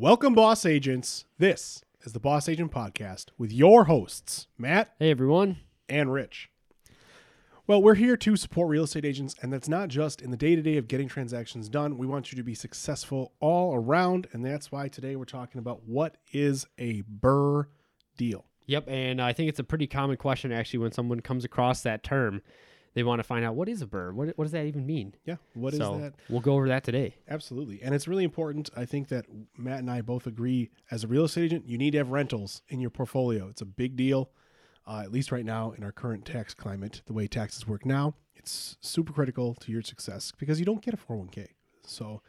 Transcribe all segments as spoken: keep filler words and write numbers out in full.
Welcome, boss agents. This is the Boss Agent Podcast with your hosts, Matt. Hey, everyone. And Rich. Well, we're here to support real estate agents, and that's not just in the day-to-day of getting transactions done. We want you to be successful all around, and that's why today we're talking about what is a B R R R R deal. Yep, and I think it's a pretty common question, actually, when someone comes across that term. They want to find out, what is a B R R R R? What, what does that even mean? Yeah, what is so that? We'll go over that today. Absolutely, and it's really important. I think that Matt and I both agree, as a real estate agent, you need to have rentals in your portfolio. It's a big deal. Uh, at least right now in our current tax climate, the way taxes work now, it's super critical to your success because you don't get a four oh one k. So,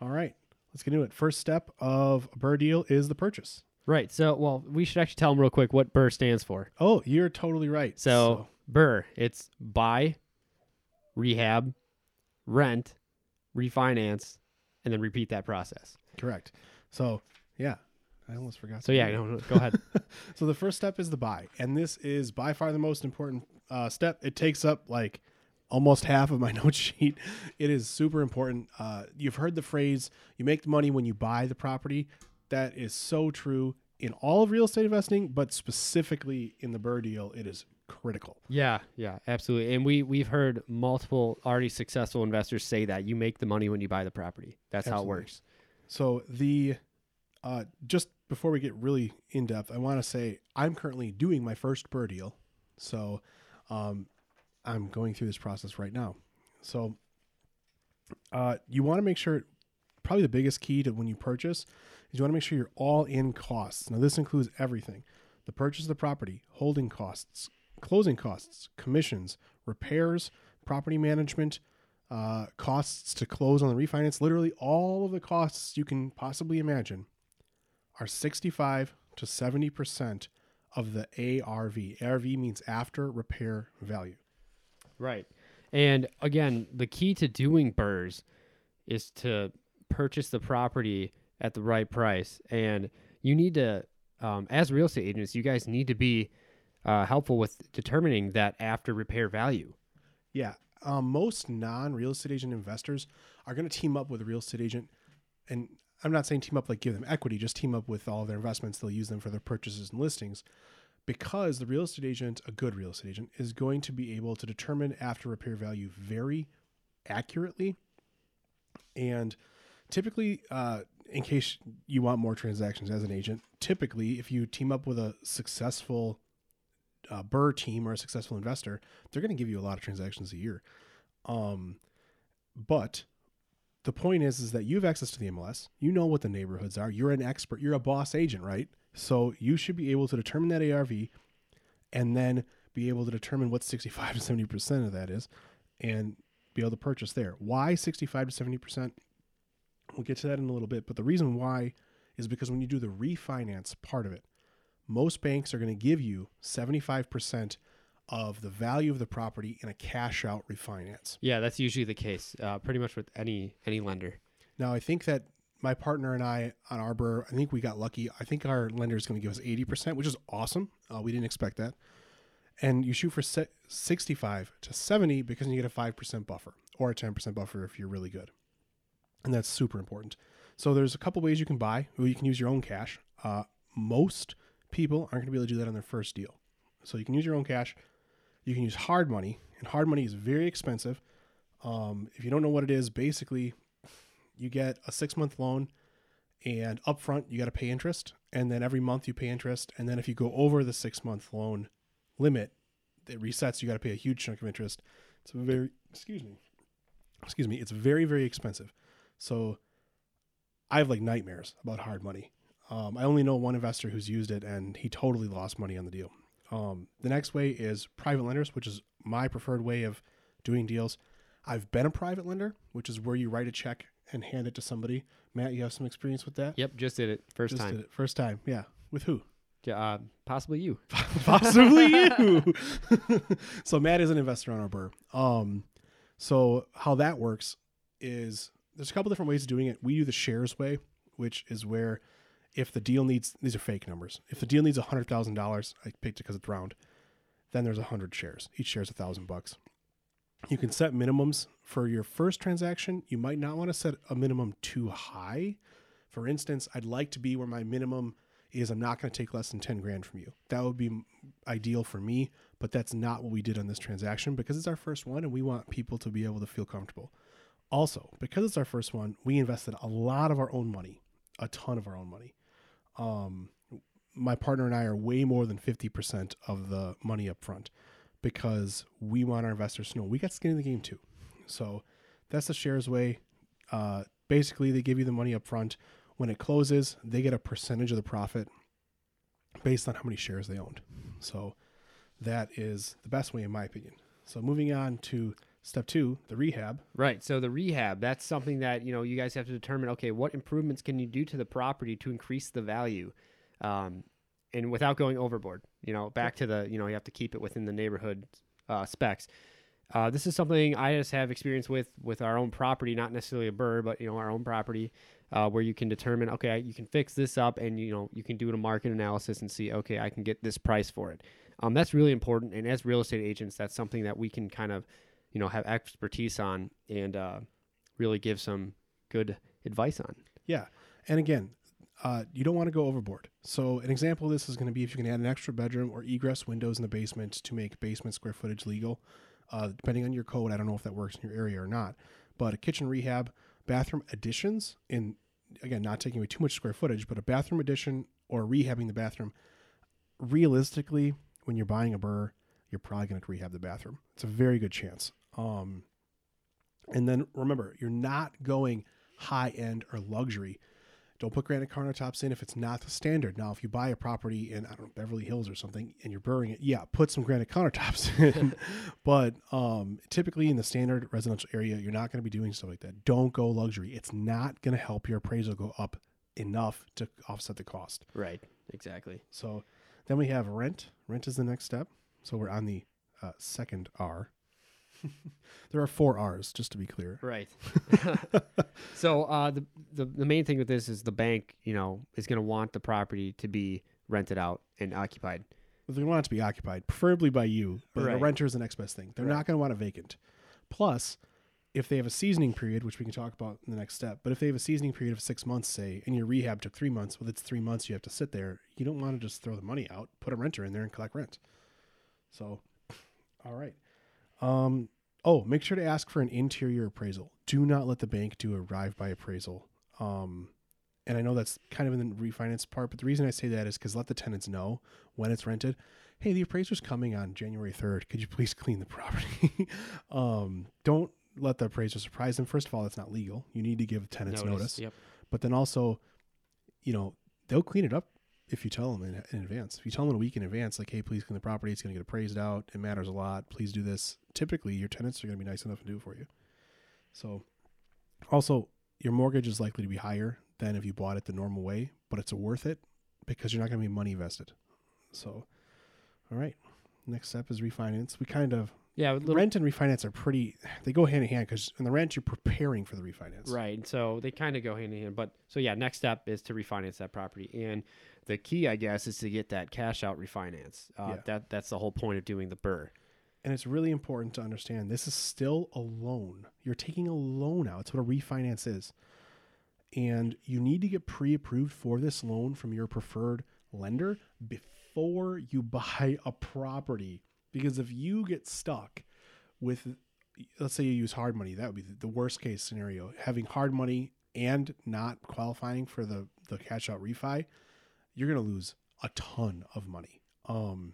all right, let's get into it. First step of a B R R R R deal is the purchase. Right. So, well, we should actually tell them real quick what B R R R R stands for. Oh, you're totally right. So, so. B R R R R, it's buy, rehab, rent, refinance, and then repeat that process. Correct. So, yeah. I almost forgot. So yeah, no, no, go ahead. So the first step is the buy, and this is by far the most important uh, step. It takes up like almost half of my note sheet. It is super important. Uh, you've heard the phrase, you make the money when you buy the property. That is so true in all of real estate investing, but specifically in the B R R R R deal, it is critical. Yeah, yeah, absolutely. And we, we've heard multiple already successful investors say that you make the money when you buy the property. That's absolutely how it works. So the... Uh, just before we get really in depth, I want to say I'm currently doing my first B R R R R deal. So, um, I'm going through this process right now. So, uh, you want to make sure, probably the biggest key to when you purchase is you want to make sure you're all in costs. Now this includes everything: the purchase of the property, holding costs, closing costs, commissions, repairs, property management, uh, costs to close on the refinance, literally all of the costs you can possibly imagine are sixty-five to seventy percent of the A R V. A R V means after repair value. Right. And again, the key to doing B R R R R S is to purchase the property at the right price. And you need to, um, as real estate agents, you guys need to be uh, helpful with determining that after repair value. Yeah. Um, most non-real estate agent investors are going to team up with a real estate agent, and I'm not saying team up like give them equity, just team up with all of their investments. They'll use them for their purchases and listings because the real estate agent, a good real estate agent, is going to be able to determine after repair value very accurately. And typically, uh, in case you want more transactions as an agent, typically if you team up with a successful uh, B R R R R team or a successful investor, they're going to give you a lot of transactions a year. Um, but... The point is, is that you have access to the M L S. You know what the neighborhoods are. You're an expert. You're a boss agent, right? So you should be able to determine that A R V and then be able to determine what sixty-five to seventy percent of that is and be able to purchase there. Why sixty-five to seventy percent? We'll get to that in a little bit. But the reason why is because when you do the refinance part of it, most banks are going to give you seventy-five percent of the value of the property in a cash out refinance. Yeah, that's usually the case, uh, pretty much with any any lender. Now, I think that my partner and I on our B R R R R, I think we got lucky. I think our lender is going to give us eighty percent, which is awesome. Uh, we didn't expect that. And you shoot for se- sixty-five to seventy because you get a five percent buffer or a ten percent buffer if you're really good. And that's super important. So there's a couple ways you can buy. Or you can use your own cash. Uh, most people aren't going to be able to do that on their first deal. So you can use your own cash. You can use hard money, and hard money is very expensive. Um, if you don't know what it is, basically you get a six-month loan, and upfront you got to pay interest, and then every month you pay interest, and then if you go over the six-month loan limit, it resets. You got to pay a huge chunk of interest. It's very excuse me, excuse me. It's very very expensive. So I have like nightmares about hard money. Um, I only know one investor who's used it, and he totally lost money on the deal. Um, the next way is private lenders, which is my preferred way of doing deals. I've been a private lender, which is where you write a check and hand it to somebody. Matt, you have some experience with that? Yep, just did it. First just time. Just did it. First time, yeah. With who? Uh, possibly you. Possibly you. So Matt is an investor on our B R R R R. Um, so how that works is there's a couple different ways of doing it. We do the shares way, which is where... If the deal needs, these are fake numbers. If the deal needs one hundred thousand dollars, I picked it because it's round, then there's one hundred shares. Each share is one thousand bucks. You can set minimums for your first transaction. You might not want to set a minimum too high For instance, I'd like to be where my minimum is I'm not going to take less than ten grand from you. That would be ideal for me, but that's not what we did on this transaction because it's our first one and we want people to be able to feel comfortable. Also, because it's our first one, we invested a lot of our own money, a ton of our own money. Um, my partner and I are way more than fifty percent of the money up front because we want our investors to know we got skin in the game too. So that's the shares way. Uh, basically, they give you the money up front. When it closes, they get a percentage of the profit based on how many shares they owned. So that is the best way, in my opinion. So moving on to step two, the rehab. Right. So the rehab, that's something that, you know, you guys have to determine, okay, what improvements can you do to the property to increase the value? Um, and without going overboard, you know, back to the, you know, you have to keep it within the neighborhood uh, specs. Uh, this is something I just have experience with, with our own property, not necessarily a B R R R R, but, you know, our own property uh, where you can determine, okay, you can fix this up and, you know, you can do a market analysis and see, okay, I can get this price for it. Um, that's really important. And as real estate agents, that's something that we can kind of, you know, have expertise on and uh, really give some good advice on. Yeah. And again, uh, you don't want to go overboard. So an example of this is going to be if you can add an extra bedroom or egress windows in the basement to make basement square footage legal. Uh, depending on your code, I don't know if that works in your area or not, but a kitchen rehab, bathroom additions, and again, not taking away too much square footage, but a bathroom addition or rehabbing the bathroom, realistically, when you're buying a B R R R R, you're probably going to rehab the bathroom. It's a very good chance. Um, and then remember, you're not going high end or luxury. Don't put granite countertops in if it's not the standard. Now, if you buy a property in, I don't know, Beverly Hills or something, and you're burring it, yeah, put some granite countertops in. But um, typically in the standard residential area, you're not going to be doing stuff like that. Don't go luxury. It's not going to help your appraisal go up enough to offset the cost. Right, exactly. So then we have rent. Rent is the next step. So we're on the uh, second R. There are four R's, just to be clear. Right. So uh, the, the the main thing with this is the bank, you know, is going to want the property to be rented out and occupied. Well, they want it to be occupied, preferably by you, but right. A renter is the next best thing. They're right. Not going to want it vacant. Plus, if they have a seasoning period, which we can talk about in the next step, but if they have a seasoning period of six months, say, and your rehab took three months, well, it's three months you have to sit there. You don't want to just throw the money out, put a renter in there and collect rent. So, all right. Um, oh, make sure to ask for an interior appraisal. Do not let the bank do a drive-by appraisal. Um, and I know that's kind of in the refinance part, but the reason I say that is because let the tenants know when it's rented. Hey, the appraiser's coming on January third. Could you please clean the property? um, don't let the appraiser surprise them. First of all, that's not legal. You need to give tenants notice. notice. Yep. But then also, you know, they'll clean it up if you tell them in, in advance. If you tell them a week in advance, like, hey, please clean the property. It's going to get appraised out. It matters a lot. Please do this. Typically, your tenants are going to be nice enough to do it for you. So, also, your mortgage is likely to be higher than if you bought it the normal way, but it's worth it because you're not going to be money invested. So, all right. Next step is refinance. We kind of... Yeah, little, rent and refinance are pretty, they go hand in hand because in the rent, you're preparing for the refinance. Right, so they kind of go hand in hand. But so yeah, next step is to refinance that property. And the key, I guess, is to get that cash out refinance. Uh, yeah. That That's the whole point of doing the B R R R R. And it's really important to understand this is still a loan. You're taking a loan out. It's what a refinance is. And you need to get pre-approved for this loan from your preferred lender before you buy a property. Because if you get stuck with, let's say you use hard money, that would be the worst case scenario. Having hard money and not qualifying for the, the cash out refi, you're going to lose a ton of money. Um,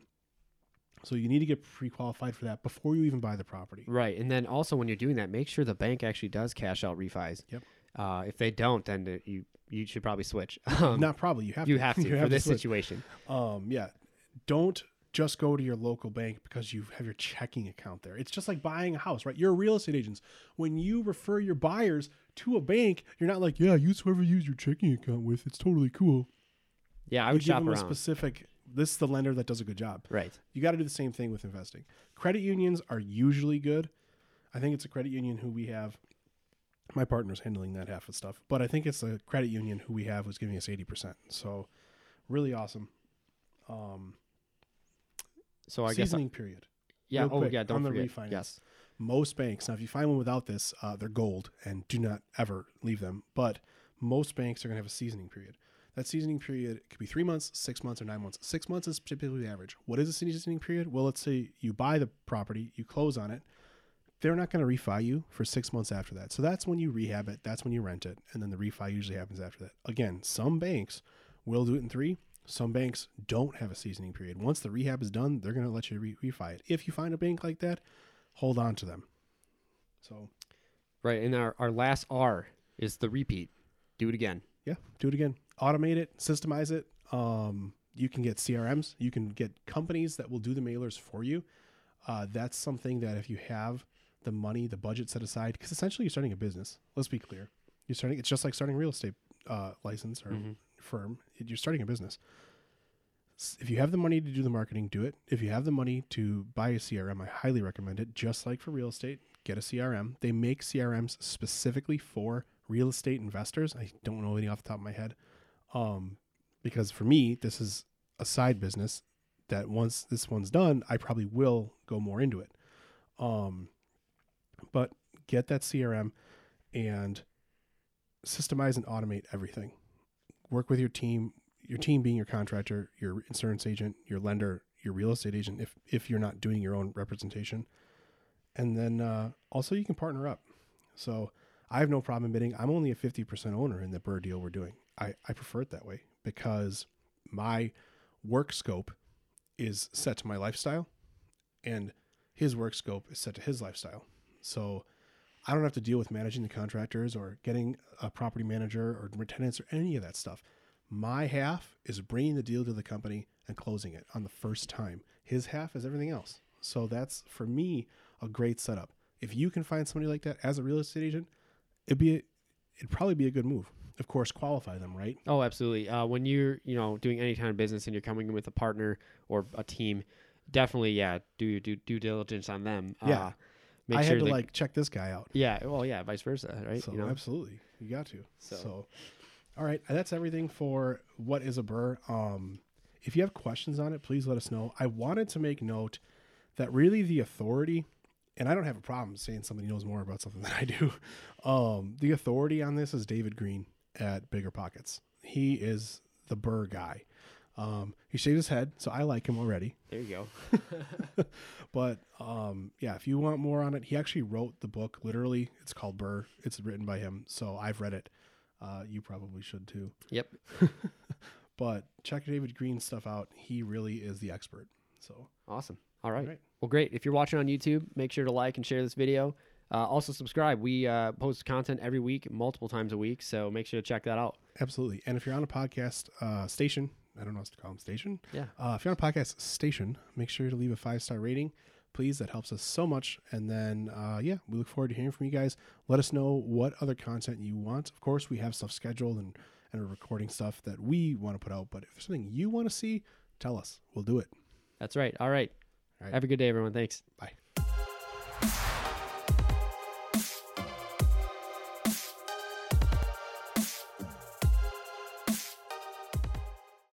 so you need to get pre-qualified for that before you even buy the property. Right. And then also when you're doing that, make sure the bank actually does cash out refis. Yep. Uh, if they don't, then you, you should probably switch. Um, not probably. You have you to. Have to you have to for this switch. situation. Um, yeah. Don't. Just go to your local bank because you have your checking account there. It's just like buying a house, right? You're a real estate agent. When you refer your buyers to a bank, you're not like, yeah, use whoever you use your checking account with. It's totally cool. Yeah, I would you shop give them around. A specific, this is the lender that does a good job. Right. You got to do the same thing with investing. Credit unions are usually good. I think it's a credit union who we have. My partner's handling that half of stuff. But I think it's a credit union who we have who's giving us eighty percent. So really awesome. Um... So I seasoning guess seasoning period. Yeah. Real oh quick, yeah. Don't on the forget. Refinance. Yes. Most banks. Now, if you find one without this, uh, they're gold, and do not ever leave them. But most banks are going to have a seasoning period. That seasoning period could be three months, six months, or nine months. Six months is typically the average. What is a seasoning period? Well, let's say you buy the property, you close on it. They're not going to refi you for six months after that. So that's when you rehab it. That's when you rent it. And then the refi usually happens after that. Again, some banks will do it in three. Some banks don't have a seasoning period. Once the rehab is done, they're going to let you re- refi it. If you find a bank like that, hold on to them. So, right. And our, our last R is the repeat. Do it again. Yeah. Do it again. Automate it, systemize it. Um, you can get C R Ms. You can get companies that will do the mailers for you. Uh, that's something that if you have the money, the budget set aside, because essentially you're starting a business. Let's be clear. You're starting. It's just like starting a real estate uh, license or mm-hmm. firm. You're starting a business. If you have the money to do the marketing, do it. If you have the money to buy a C R M, I highly recommend it. Just like for real estate, get a C R M. They make C R Ms specifically for real estate investors. I don't know any off the top of my head. Um, because for me, this is a side business that once this one's done, I probably will go more into it. Um, but get that C R M and systemize and automate everything. Work with your team, your team being your contractor, your insurance agent, your lender, your real estate agent, if, if you're not doing your own representation. And then, uh, also you can partner up. So I have no problem admitting I'm only a fifty percent owner in the BRRRR deal we're doing. I, I prefer it that way because my work scope is set to my lifestyle and his work scope is set to his lifestyle. So I don't have to deal with managing the contractors or getting a property manager or tenants or any of that stuff. My half is bringing the deal to the company and closing it on the first time. His half is everything else. So that's, for me, a great setup. If you can find somebody like that as a real estate agent, it'd be a, it'd probably be a good move. Of course, qualify them, right? Oh, absolutely. Uh, when you're, you know, doing any kind of business and you're coming in with a partner or a team, definitely, yeah, do do due diligence on them. Yeah, uh, make I sure had to that, like check this guy out. Yeah, well, yeah, vice versa, right? So you know? Absolutely, you got to. So. so, all right, that's everything for what is a BRRRR. Um, if you have questions on it, please let us know. I wanted to make note that really the authority. And I don't have a problem saying somebody knows more about something than I do. Um, the authority on this is David Greene at Bigger Pockets. He is the BRRRR guy. Um, he shaved his head, so I like him already. There you go. But um, yeah, if you want more on it, he actually wrote the book. Literally, it's called BRRRR. It's written by him, so I've read it. Uh, you probably should too. Yep. But check David Greene's stuff out. He really is the expert. So awesome. All right. All right. Well, great. If you're watching on YouTube, make sure to like and share this video. Uh, also, subscribe. We uh, post content every week, multiple times a week, so make sure to check that out. Absolutely. And if you're on a podcast uh, station, I don't know what to call them, station? Yeah. Uh, if you're on a podcast station, make sure to leave a five-star rating. Please, that helps us so much. And then, uh, yeah, we look forward to hearing from you guys. Let us know what other content you want. Of course, we have stuff scheduled and, and we're recording stuff that we want to put out. But if there's something you want to see, tell us. We'll do it. That's right. All right. All right. Have a good day, everyone. Thanks. Bye.